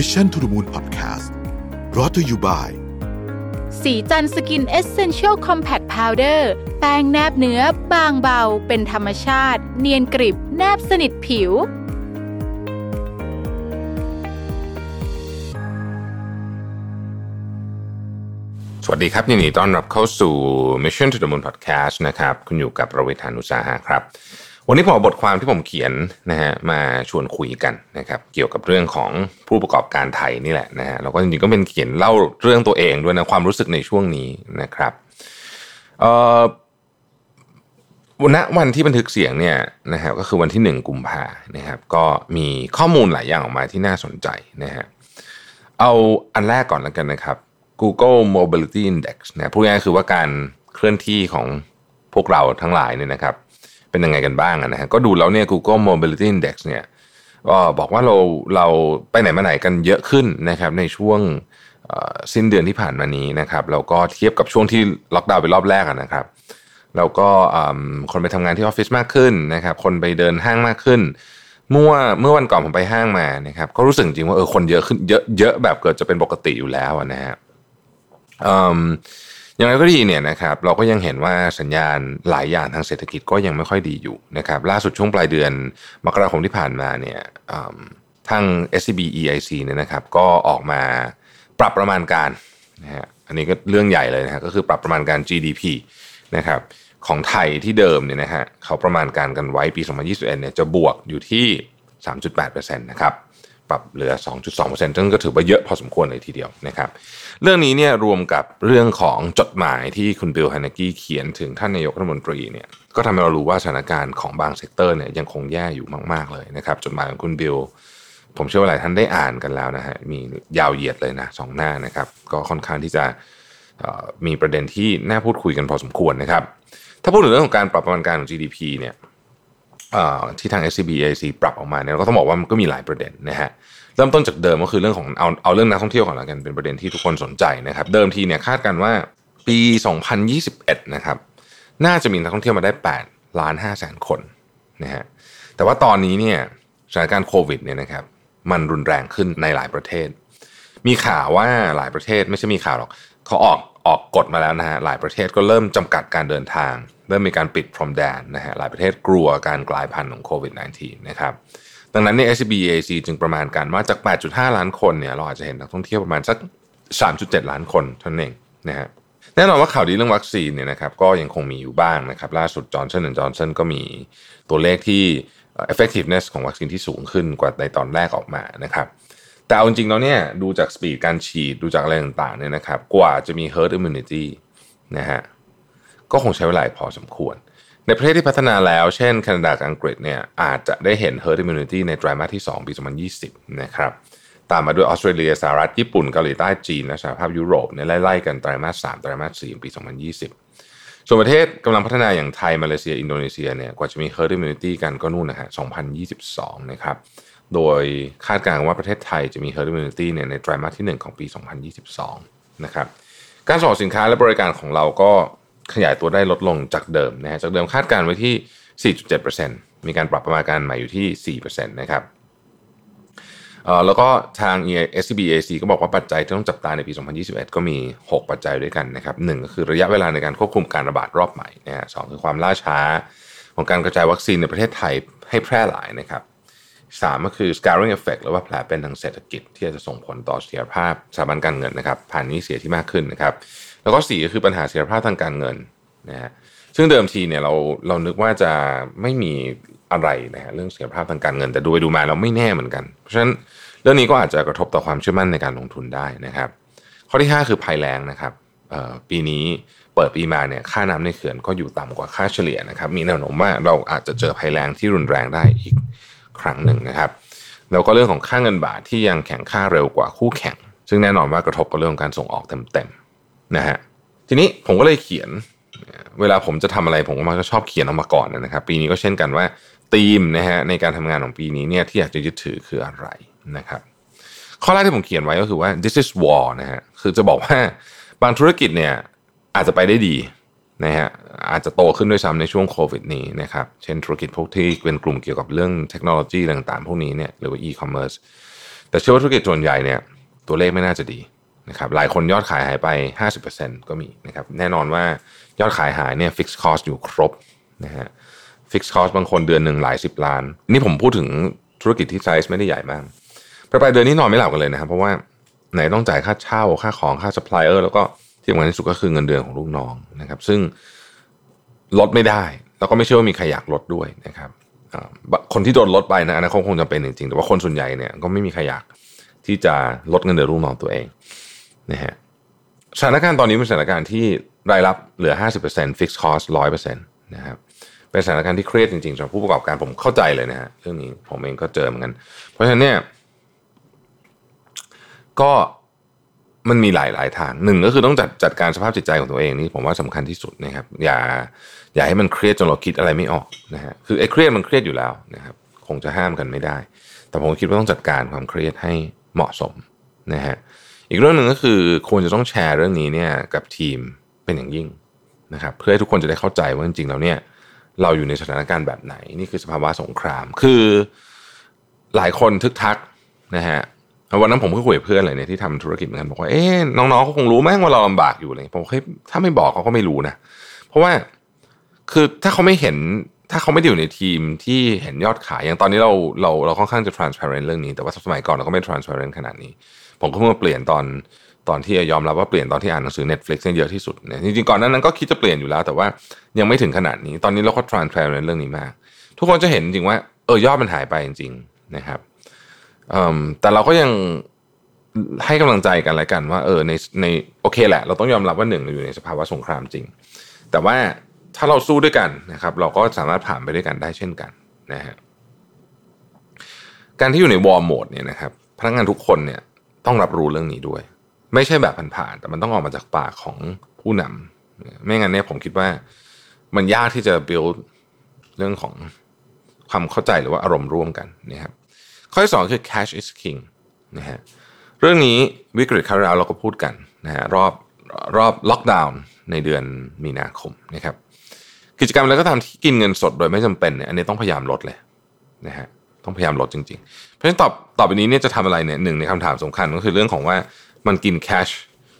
Mission to the Moon Podcast brought to you by สีจันทร์สกิน Essential Compact Powder แป้งแนบเนื้อบางเบาเป็นธรรมชาติเนียนกริบแนบสนิทผิวสวัสดีครับยินดีต้อนรับเข้าสู่ Mission to the Moon Podcast นะครับคุณอยู่กับประวิทย์ หาญอุตสาหะครับวันนี้ผมเอาบทความที่ผมเขียนนะฮะมาชวนคุยกันนะครับเกี่ยวกับเรื่องของผู้ประกอบการไทยนี่แหละนะฮะแล้วก็จริงๆก็เป็นเขียนเล่าเรื่องตัวเองด้วยนะความรู้สึกในช่วงนี้นะครับณวันที่บันทึกเสียงเนี่ยนะฮะก็คือวันที่1กุมภาพันธ์นะครับก็มีข้อมูลหลายอย่างออกมาที่น่าสนใจนะฮะเอาอันแรกก่อนแล้วกันนะครับGoogle Mobility Index นะพูดง่ายๆคือว่าการเคลื่อนที่ของพวกเราทั้งหลายเนี่ยนะครับเป็นยังไงกันบ้างนะฮะก็ดูแล้วเนี่ย Google Mobility Index เนี่ยก็บอกว่าเราไปไหนมาไหนกันเยอะขึ้นนะครับในช่วงสิ้นเดือนที่ผ่านมานี้นะครับแล้วก็เทียบกับช่วงที่ล็อกดาวน์เป็นรอบแรกนะครับแล้วก็คนไปทำงานที่ออฟฟิศมากขึ้นนะครับคนไปเดินห้างมากขึ้นเมื่อวันก่อนผมไปห้างมานะครับก็รู้สึกจริงว่าคนเยอะขึ้นเยอะแบบเกิดจะเป็นปกติอยู่แล้วนะฮะอย่างไรก็ดีเนี่ยนะครับเราก็ยังเห็นว่าสัญญาณหลายอย่างทางเศรษฐกิจก็ยังไม่ค่อยดีอยู่นะครับล่าสุดช่วงปลายเดือนมกราคมที่ผ่านมาเนี่ยทาง SCB EIC เนี่ยนะครับก็ออกมาปรับประมาณการนะฮะอันนี้ก็เรื่องใหญ่เลยนะฮะก็คือปรับประมาณการ GDP นะครับของไทยที่เดิมเนี่ยนะฮะเขาประมาณการกันไว้ปี2021เนี่ยจะบวกอยู่ที่ 3.8% นะครับปรับเหลือ 2.2% ซึ่งก็ถือว่าเยอะพอสมควรเลยทีเดียวนะครับเรื่องนี้เนี่ยรวมกับเรื่องของจดหมายที่คุณบิล ฮานากี้เขียนถึงท่านนายกรัฐมนตรีเนี่ยก็ทำให้เรารู้ว่าสถานการณ์ของบางเซกเตอร์เนี่ยยังคงแย่อยู่มากๆเลยนะครับจดหมายของคุณบิลผมเชื่อว่าหลายท่านได้อ่านกันแล้วนะฮะมียาวเหยียดเลยนะ2หน้านะครับก็ค่อนข้างที่จะมีประเด็นที่น่าพูดคุยกันพอสมควรนะครับถ้าพูดถึงเรื่องของการปรับประมาณการของ GDP เนี่ยที่ทาง SCB EIC ปรับออกมาเนี่ยเราก็ต้องบอกว่ามันก็มีหลายประเด็นนะฮะเริ่มต้นจากเดิมก็คือเรื่องของเอาเรื่องนักท่องเที่ยวก่อนละกันเป็นประเด็นที่ทุกคนสนใจนะครับเดิมทีเนี่ยคาดกันว่าปี2021นะครับน่าจะมีนักท่องเที่ยวมาได้ 8.5 ล้านคนนะฮะแต่ว่าตอนนี้เนี่ยสถานการณ์โควิดเนี่ยนะครับมันรุนแรงขึ้นในหลายประเทศมีข่าวว่าหลายประเทศไม่ใช่มีข่าวหรอกเขาออกกฎมาแล้วนะฮะหลายประเทศก็เริ่มจำกัดการเดินทางเริ่มมีการปิดพรมแดนนะฮะหลายประเทศกลัวการกลายพันธุ์ของโควิด -19 นะครับดังนั้นเนี่ย SCB EIC จึงประมาณการว่าจาก 8.5 ล้านคนเนี่ยเราอาจจะเห็นนักท่องเที่ยวประมาณสัก 3.7 ล้านคนเท่านั้นเองนะฮะแน่นอนว่าข่าวดีเรื่องวัคซีนเนี่ยนะครับก็ยังคงมีอยู่บ้างนะครับล่าสุด Johnson & Johnson ก็มีตัวเลขที่ effectiveness ของวัคซีนที่สูงขึ้นกว่าในตอนแรกออกมานะครับแต่เอาจริงๆแล้วเนี่ยดูจากสปีดการฉีดดูจากอะไรต่างๆเนี่ยนะครับกว่าจะมี herd immunity นะฮะก็คงใช้เวลาพอสมควรในประเทศที่พัฒนาแล้วเช่นแคนาดากับอังกฤษเนี่ยอาจจะได้เห็น herd immunity ในไตรมาสที่2ปี2020นะครับตามมาด้วยออสเตรเลียสหรัฐญี่ปุ่นเกาหลีใต้จีนและสหภาพยุโรปเนี่ยไล่ๆกันไตรมาส3ไตรมาส4ปี2020ส่วนประเทศกำลังพัฒนาอย่างไทยมาเลเซียอินโดนีเซียเนี่ยกว่าจะมี herd immunity กันก็นู่นนะฮะ2022นะครับโดยคาดการณ์ว่าประเทศไทยจะมี herd immunity เนี่ยในไตรมาสที่1ของปี2022นะครับการส่งสินค้าและบริการของเราก็ขยายตัวได้ลดลงจากเดิมนะฮะจากเดิมคาดการณ์ไว้ที่ 4.7% มีการปรับประมาณการใหม่อยู่ที่ 4% นะครับแล้วก็ทาง SCB EIC ก็บอกว่าปัจจัยที่ต้องจับตาในปี2021ก็มี6ปัจจัยด้วยกันนะครับ1ก็คือระยะเวลาในการควบคุมการระบาดรอบใหม่นะฮะ2คือความล่าช้าของการกระจายวัคซีนในประเทศไทยให้แพร่หลายนะครับ3ก็คือ scarring effect หรือว่าแผลเป็นทางเศรษฐกิจที่จะส่งผลต่อเสถียรภาพสถาบันการเงินนะครับผ่านนี้เสียที่มากขึ้นนะครับแล้วก็4ก็คือปัญหาเสถียรภาพทางการเงินนะฮะซึ่งเดิมทีเนี่ยเรานึกว่าจะไม่มีอะไรนะฮะเรื่องเสถียรภาพทางการเงินแต่ดูไปดูมาเราไม่แน่เหมือนกันเพราะฉะนั้นเรื่องนี้ก็อาจจะกระทบต่อความเชื่อมั่นในการลงทุนได้นะครับข้อที่5คือภัยแล้งนะครับปีนี้เปิดปีมาเนี่ยค่าน้ำในเขื่อนก็อยู่ต่ำกว่าค่าเฉลี่ยนะครับมีแนวโน้มว่าเราอาจจะเจอภัยแล้งที่รุนแรงได้อีกครั้งหนึ่งนะครับแล้วก็เรื่องของค่าเงินบาทที่ยังแข็งค่าเร็วกว่าคู่แข่งซึ่งแน่นอนว่ากระทบกับเรื่องการส่งออกเต็มๆนะฮะทีนี้ผมก็เลยเขียนเวลาผมจะทำอะไรผมก็มักจะชอบเขียนออกมาก่อนนะครับปีนี้ก็เช่นกันว่าธีมนะฮะในการทำงานของปีนี้เนี่ยที่อยากจะยึดถือคืออะไรนะครับข้อแรกที่ผมเขียนไว้ก็คือว่า this is war นะฮะคือจะบอกว่าบางธุรกิจเนี่ยอาจจะไปได้ดีนะฮะอาจจะโตขึ้นด้วยซ้ำในช่วงโควิดนี้นะครับเช่นธุรกิจพวกที่เป็นกลุ่มเกี่ยวกับเรื่องเทคโนโลยีต่างๆพวกนี้เนี่ยหรือว่าอีคอมเมิร์ซ แต่เชื่อว่าธุรกิจส่วนใหญ่เนี่ยตัวเลขไม่น่าจะดีนะครับหลายคนยอดขายหายไป 50% ก็มีนะครับแน่นอนว่ายอดขายหายเนี่ยฟิกซ์คอสอยู่ครบนะฮะฟิกซ์คอสบางคนเดือนหนึ่งหลายสิบล้านนี่ผมพูดถึงธุรกิจที่ไซส์ไม่ได้ใหญ่มากไปเดือนนี้นอนไม่หลับกันเลยนะครับเพราะว่าไหนต้องจ่ายค่าเช่าค่าของค่าซัพพลายเออร์แล้วก็ที่สำคัญที่สุดก็คือเงินเดือนของลูกน้องนะครับซึ่งลดไม่ได้แล้วก็ไม่เชื่อว่ามีใครอยากลดด้วยนะครับคนที่โดนลดไปนะอันนั้นคงจำเป็นจริงๆแต่ว่าคนส่วนใหญ่เนี่ยก็ไม่มีใครอยากที่จะลดเงินเดือนลูกน้องตัวเองนะฮะสถานการณ์ตอนนี้เป็นสถานการณ์ที่รายรับเหลือ 50% fixed cost 100% นะครับเป็นสถานการณ์ที่เครียดจริงๆสำหรับผู้ประกอบการผมเข้าใจเลยนะฮะเรื่องนี้ผมเองก็เจอเหมือนกันเพราะฉะนั้นเนี่ยก็มันมีหลายๆทางหนึ่งก็คือต้องจัดการสภาพจิตใจของตัวเองนี่ผมว่าสำคัญที่สุดนะครับอย่าให้มันเครียดจนเราคิดอะไรไม่ออกนะฮะคือไอ้เครียดมันเครียดอยู่แล้วนะครับคงจะห้ามกันไม่ได้แต่ผมคิดว่าต้องจัดการความเครียดให้เหมาะสมนะฮะอีกเรื่องหนึ่งก็คือควรจะต้องแชร์เรื่องนี้เนี่ยกับทีมเป็นอย่างยิ่งนะครับเพื่อให้ทุกคนจะได้เข้าใจว่าจริงๆแล้วเนี่ยเราอยู่ในสถานการณ์แบบไหนนี่คือสภาวะสงครามคือหลายคนทึกทักนะฮะวันนั้นผมก็คุยกับเพื่อนอะไรเนี่ยที่ทำธุรกิจเหมือนกันบอกว่าเอ๊ะน้องๆเขาคงรู้แม่งว่าเราลำบากอยู่เลยผมบอกเฮ้ยถ้าไม่บอกเขาก็ไม่รู้นะเพราะว่าคือถ้าเขาไม่ได้อยู่ในทีมที่เห็นยอดขายอย่างตอนนี้เราค่อนข้างจะ transparent เรื่องนี้แต่ว่าสมัยก่อนเราก็ไม่ transparent ขนาดนี้ผมก็เพิ่งมาเปลี่ยนตอนที่ยอมรับว่าเปลี่ยนตอนที่อ่านหนังสือ Netflix เนี่ยเยอะที่สุดเนี่ยจริงๆก่อนนั้นก็คิดจะเปลี่ยนอยู่แล้วแต่ว่ายังไม่ถึงขนาดนี้ตอนนี้เราก็ transparent เรื่องนี้มากทุกคนจะเห็นจริงว่ายอดมันหายไปจริงๆนะครับแต่เราก็ยังให้กำลังใจกันอะไรกันว่าในโอเคแหละเราต้องยอมรับว่าหนึ่งเราอยู่ในสภาวะสงครามจริงแต่ว่าถ้าเราสู้ด้วยกันนะครับเราก็สามารถผ่านไปด้วยกันได้เช่นกันนะฮะการที่อยู่ในวอร์โหมดเนี่ยนะครับพนักงานทุกคนเนี่ยต้องรับรู้เรื่องนี้ด้วยไม่ใช่แบบผ่านๆแต่มันต้องออกมาจากปากของผู้นำไม่งั้นเนี่ยผมคิดว่ามันยากที่จะ build เรื่องของความเข้าใจหรือว่าอารมณ์ร่วมกันนะครับข้อที่สองคือ cash is king นะฮะเรื่องนี้วิกฤตคราวเราก็พูดกันนะฮะรอบล็อกดาวน์ในเดือนมีนาคมนะครับกิจกรรมอะไรก็ตามที่กินเงินสดโดยไม่จำเป็นเนี่ยอันนี้ต้องพยายามลดเลยนะฮะต้องพยายามลดจริงๆเพราะฉะนั้นต่อไปนี้เนี่ยจะทำอะไรเนี่ยหนึ่งในคำถามสำคัญก็คือเรื่องของว่ามันกิน cash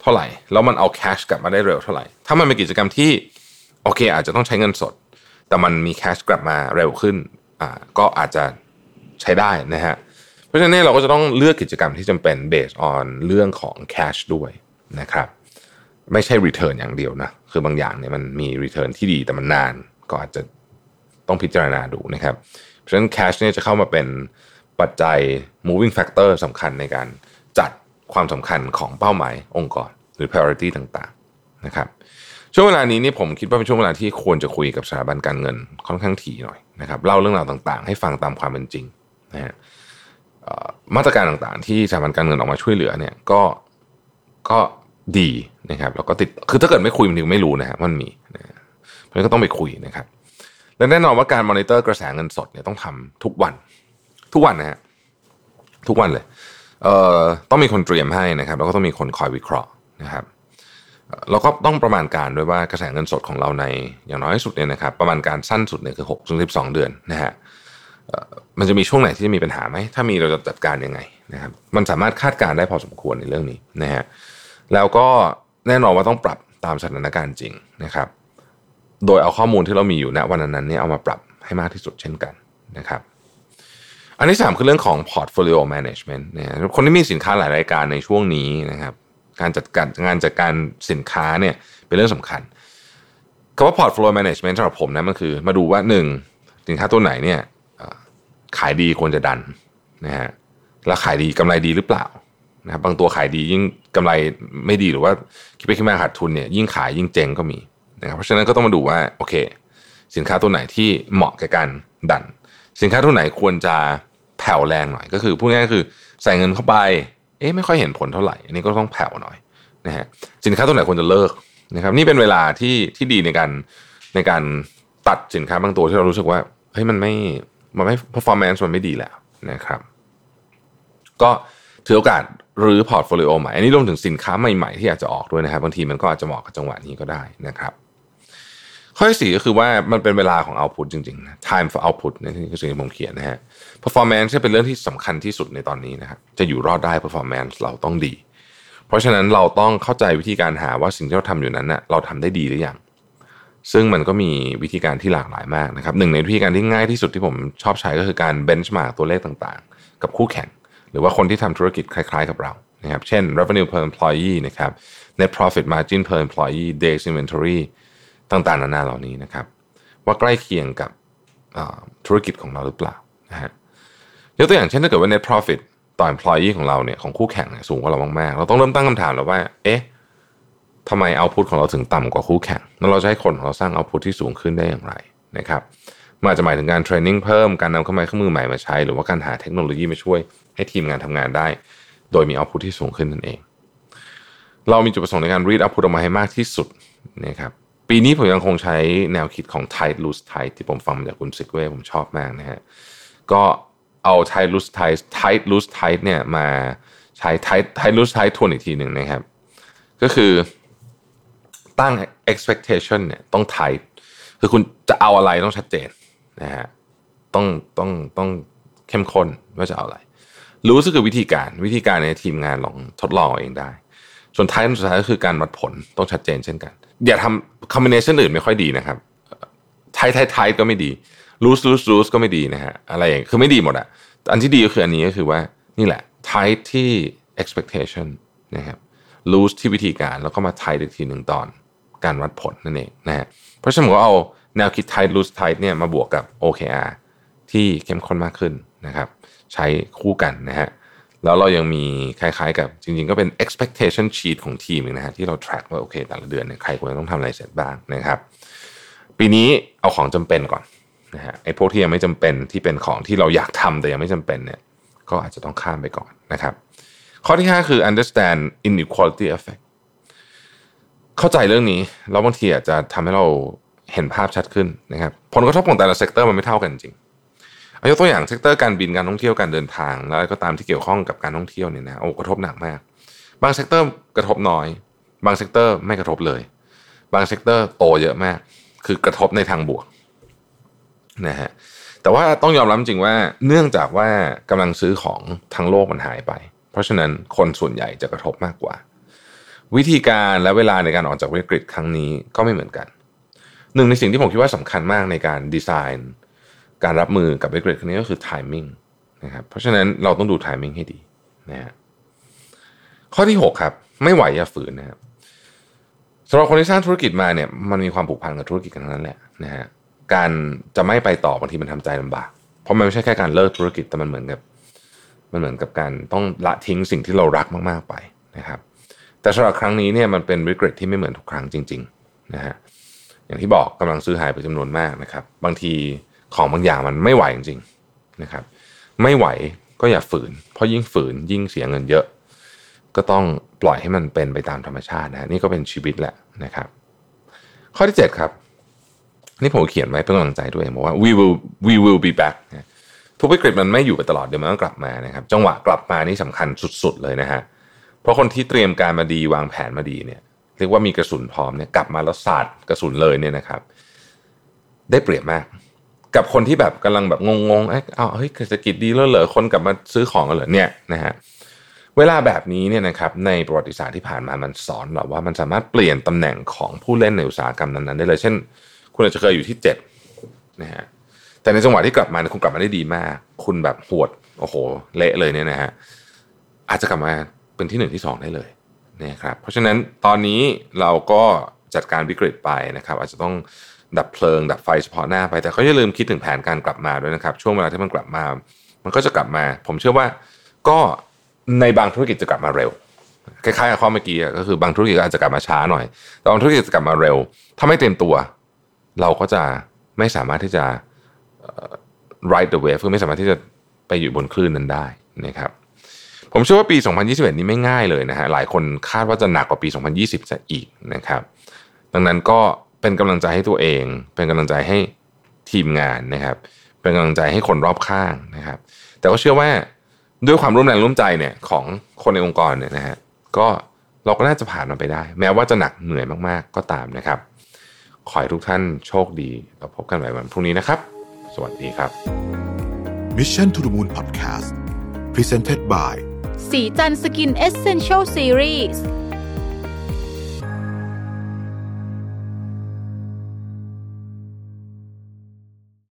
เท่าไหร่แล้วมันเอา cash กลับมาได้เร็วเท่าไหร่ถ้ามันเป็นกิจกรรมที่โอเคอาจจะต้องใช้เงินสดแต่มันมี cash กลับมาเร็วขึ้นก็อาจจะใช้ได้นะฮะเพราะฉะนั้นเราก็จะต้องเลือกกิจกรรมที่จำเป็น based on เรื่องของ cash ด้วยนะครับไม่ใช่ return อย่างเดียวนะคือบางอย่างเนี่ยมันมี return ที่ดีแต่มันนานก็อาจจะต้องพิจารณาดูนะครับเพราะฉะนั้น cash เนี่ยจะเข้ามาเป็นปัจจัย moving factor สำคัญในการจัดความสำคัญของเป้าหมายองค์กรหรือ priority ต่างๆนะครับช่วงเวลานี้นี่ผมคิดว่าเป็นช่วงเวลาที่ควรจะคุยกับสถาบันการเงินค่อนข้างถี่หน่อยนะครับเล่าเรื่องราวต่างๆให้ฟังตามความเป็นจริงนะฮะมาตรการต่างๆที่สถาบันการเงินออกมาช่วยเหลือเนี่ยก็ดีนะครับแล้วก็ติดคือถ้าเกิดไม่คุยมันไม่รู้นะฮะมันมีนะเพราะงั้นก็ต้องไปคุยนะครับและแน่นอนว่าการมอนิเตอร์กระแสเงินสดเนี่ยต้องทำทุกวันนะฮะทุกวันเลยต้องมีคนเตรียมให้นะครับแล้วก็ต้องมีคนคอยวิเคราะห์นะครับแล้วก็ต้องประมาณการด้วยว่ากระแสเงินสดของเราในอย่างน้อยที่สุดเนี่ยนะครับประมาณการสั้นสุดเนี่ยคือ6-12เดือนนะฮะมันจะมีช่วงไหนที่จะมีปัญหาไหมถ้ามีเราจะจัดการยังไงนะครับมันสามารถคาดการณ์ได้พอสมควรในเรื่องนี้นะฮะแล้วก็แน่นอนว่าต้องปรับตามสถานการณ์จริงนะครับโดยเอาข้อมูลที่เรามีอยู่ณวันนั้นเนี่ยเอามาปรับให้มากที่สุดเช่นกันนะครับอันที่3คือเรื่องของ portfolio management นะคนที่มีสินค้าหลายรายการในช่วงนี้นะครับการจัดการงานจัดการสินค้าเนี่ยเป็นเรื่องสำคัญคำว่า portfolio management สำหรับผมนะมันคือมาดูว่า1สินค้าตัวไหนเนี่ยขายดีควรจะดันนะฮะแล้วขายดีกำไรดีหรือเปล่านะครับบางตัวขายดียิ่งกำไรไม่ดีหรือว่าคิดไปคิดมาขาดทุนเนี่ยยิ่งขายยิ่งเจ๊งก็มีนะครับเพราะฉะนั้นก็ต้องมาดูว่าโอเคสินค้าตัวไหนที่เหมาะกับการดันสินค้าตัวไหนควรจะแผ่วแรงหน่อยก็คือพูดง่ายๆคือใส่เงินเข้าไปไม่ค่อยเห็นผลเท่าไหร่อันนี้ก็ต้องแผ่วหน่อยนะฮะสินค้าตัวไหนควรจะเลิกนะครับนี่เป็นเวลาที่ดีในการตัดสินค้าบางตัวที่เรารู้สึกว่าเฮ้ยมันไม่ performance มันไม่ดีแล้วนะครับก็ถือโอกาสรื้อ portfolio ใหม่อันนี้รวมถึงสินค้าใหม่ๆที่อยากจะออกด้วยนะครับบางทีมันก็อาจจะเหมาะกับจังหวะนี้ก็ได้นะครับ ข้อที่4ก็คือว่ามันเป็นเวลาของ output จริงๆ time for output นี่คือสิ่งที่ผมเขียนนะฮะ performance จะเป็นเรื่องที่สำคัญที่สุดในตอนนี้นะครับจะอยู่รอดได้ performance เราต้องดีเพราะฉะนั้นเราต้องเข้าใจวิธีการหาว่าสิ่งที่เราทำอยู่นั้นน่ะเราทำได้ดีหรือยังซึ่งมันก็มีวิธีการที่หลากหลายมากนะครับหนึ่งในวิธีการที่ง่ายที่สุดที่ผมชอบใช้ก็คือการ benchmark ตัวเลขต่างๆกับคู่แข่งหรือว่าคนที่ทำธุรกิจคล้ายๆกับเรานะครับเช่น revenue per employee นะครับ net profit margin per employee days inventory ต่างๆนานาเหล่านี้นะครับว่าใกล้เคียงกับธุรกิจของเราหรือเปล่านะฮะยกตัวอย่างเช่นถ้าเกิดว่า net profit ต่อ employee ของเราเนี่ยของคู่แข่งเนี่ยสูงกว่าเรามากๆเราต้องเริ่มตั้งคำถามแล้วว่าเอ๊ะทำไมเอาท์พุตของเราถึงต่ำกว่าคู่แข่งแล้วเราจะให้คนของเราสร้างเอาท์พุตที่สูงขึ้นได้อย่างไรนะครับมันอาจจะหมายถึงการเทรนนิ่งเพิ่มการนำเครื่องมือใหม่มาใช้หรือว่าการหาเทคโนโลยีมาช่วยให้ทีมงานทำงานได้โดยมีเอาท์พุตที่สูงขึ้นนั่นเองเรามีจุดประสงค์ในการรีดเอาท์พุตออกมาให้มากที่สุดนะครับปีนี้ผมยังคงใช้แนวคิดของ tight loose tight ที่ผมฟังมาจากคุณซิกเว่ผมชอบมากนะฮะก็เอา tight loose tight เนี่ยมาใช้ tight loose tight ทวนอีกทีนึงนะครับก็คือตั้ง expectation เนี่ยต้อง tight คือคุณจะเอาอะไรต้องชัดเจนนะฮะต้องเข้มข้นว่าจะเอาอะไรรู้สึกคือวิธีการในทีมงานลองทดลองเองได้ส่วน tight สุดท้ายก็คือการวัดผลต้องชัดเจนเช่นกันอย่าทำ combination อื่นไม่ค่อยดีนะครับ tight ก็ไม่ดี loose ก็ไม่ดีนะฮะอะไรอย่างคือไม่ดีหมดอะอันที่ดีก็คืออันนี้ก็คือว่านี่แหละ tight ที่ expectation นะครับloose ที่วิธีการแล้วก็มา tight อีกทีหนึ่งตอนการวัดผลนั่นเองนะฮะเพราะฉะนั้นผมก็เอาแนวคิด tight loose tight เนี่ยมาบวกกับ OKR ที่เข้มข้นมากขึ้นนะครับใช้คู่กันนะฮะแล้วเรายังมีคล้ายๆกับจริงๆก็เป็น expectation sheet ของทีมนะฮะที่เรา track ว่าโอเคแต่ละเดือนเนี่ยใครควรต้องทำอะไรเสร็จบ้างนะครับปีนี้เอาของจำเป็นก่อนนะฮะไอ้พวกที่ยังไม่จำเป็นที่เป็นของที่เราอยากทำแต่ยังไม่จำเป็นเนี่ยก็อาจจะต้องข้ามไปก่อนนะครับข้อที่5คือ understand inequality effect เข้าใจเรื่องนี้แล้วบางทีอาจจะทำให้เราเห็นภาพชัดขึ้นนะครับผลกระทบของแต่ละเซกเตอร์มันไม่เท่ากันจริงยกตัวอย่างเซกเตอร์การบินการท่องเที่ยวการเดินทางแล้วก็ตามที่เกี่ยวข้องกับการท่องเที่ยวเนี่ยนะกระทบหนักมากบางเซกเตอร์กระทบน้อยบางเซกเตอร์ไม่กระทบเลยบางเซกเตอร์โตเยอะมากคือกระทบในทางบวกนะฮะแต่ว่าต้องยอมรับจริงว่าเนื่องจากว่ากำลังซื้อของทั้งโลกมันหายไปเพราะฉะนั้นคนส่วนใหญ่จะกระทบมากกว่าวิธีการและเวลาในการออกจากวิกฤตครั้งนี้ก็ไม่เหมือนกันหนึ่งในสิ่งที่ผมคิดว่าสำคัญมากในการดีไซน์การรับมือกับวิกฤตครั้งนี้ก็คือไทมิ่งนะครับเพราะฉะนั้นเราต้องดูไทมิ่งให้ดีนะฮะข้อที่6ครับไม่ไหวอย่าฝืนนะครับสำหรับคนที่สร้างธุรกิจมาเนี่ยมันมีความผูกพันกับธุรกิจกันทั้งนั้นแหละนะฮะการจะไม่ไปต่อบางทีมันทำใจลำบากเพราะมันไม่ใช่แค่การเลิกธุรกิจแต่มันเหมือนกับการต้องละทิ้งสิ่งที่เรารักมากๆไปนะครับแต่สำหรับครั้งนี้เนี่ยมันเป็นวิกฤตที่ไม่เหมือนทุกครั้งจริงๆนะฮะอย่างที่บอกกำลังซื้อหายไปจำนวนมากนะครับบางทีของบางอย่างมันไม่ไหวจริงๆนะครับไม่ไหวก็อย่าฝืนเพราะยิ่งฝืนยิ่งเสียเงินเยอะก็ต้องปล่อยให้มันเป็นไปตามธรรมชาตินะนี่ก็เป็นชีวิตแหละนะครับข้อที่7ครับนี่ผมเขียนไว้เป็นกำลังใจด้วยบอกว่า we will be backทุกวิกฤตมันไม่อยู่ไปตลอดเดี๋ยวมันต้องกลับมานะครับจังหวะกลับมานี่สำคัญสุดๆเลยนะฮะเพราะคนที่เตรียมการมาดีวางแผนมาดีเนี่ยเรียกว่ามีกระสุนพร้อมเนี่ยกลับมาแล้วสาดกระสุนเลยเนี่ยนะครับได้เปรียบมากกับคนที่แบบกำลังแบบงงๆเฮ้ยเศรษฐกิจดีแล้วเหรอคนกลับมาซื้อของกันเหรอเนี่ยนะฮะเวลาแบบนี้เนี่ยนะครับในประวัติศาสตร์ที่ผ่านมามันสอนเราว่ามันสามารถเปลี่ยนตำแหน่งของผู้เล่นในอุตสาหกรรมนั้นๆได้เลยเช่นคุณอาจจะเคยอยู่ที่7นะฮะแต่ในจังหวะที่กลับมาคุณกลับมาได้ดีมากคุณแบบหวดโอ้โหเละเลยเนี่ยนะฮะอาจจะกลับมาเป็นที่1ที่2ได้เลยนะครับเพราะฉะนั้นตอนนี้เราก็จัดการวิกฤตไปนะครับอาจจะต้องดับเพลิงดับไฟเฉพาะหน้าไปแต่ก็อย่าลืมคิดถึงแผนการกลับมาด้วยนะครับช่วงเวลาที่มันกลับมามันก็จะกลับมาผมเชื่อว่าก็ในบางธุรกิจจะกลับมาเร็วคล้ายๆกับข้อเมื่อกี้ก็คือบางธุรกิจอาจจะกลับมาช้าหน่อยแต่บางธุรกิจจะกลับมาเร็วถ้าไม่เตรียมตัวเราก็จะไม่สามารถที่จะride the wave คือไม่สามารถที่จะไปอยู่บนคลื่นนั้นได้นะครับผมเชื่อว่าปี2021นี้ไม่ง่ายเลยนะฮะหลายคนคาดว่าจะหนักกว่าปี2020ซะอีกนะครับดังนั้นก็เป็นกำลังใจให้ตัวเองเป็นกำลังใจให้ทีมงานนะครับเป็นกำลังใจให้คนรอบข้างนะครับแต่ก็เชื่อว่าด้วยความร่วมแรงร่วมใจเนี่ยของคนในองค์กรเนี่ยนะฮะก็เราก็น่าจะผ่านมันไปได้แม้ว่าจะหนักเหนื่อยมากๆก็ตามนะครับ ขอให้ทุกท่านโชคดีแล้วพบกันใหม่วันพรุ่งนี้นะครับสวัสดีครับ Mission to the Moon Podcast Presented by สีจันทร์สกิน Essential Series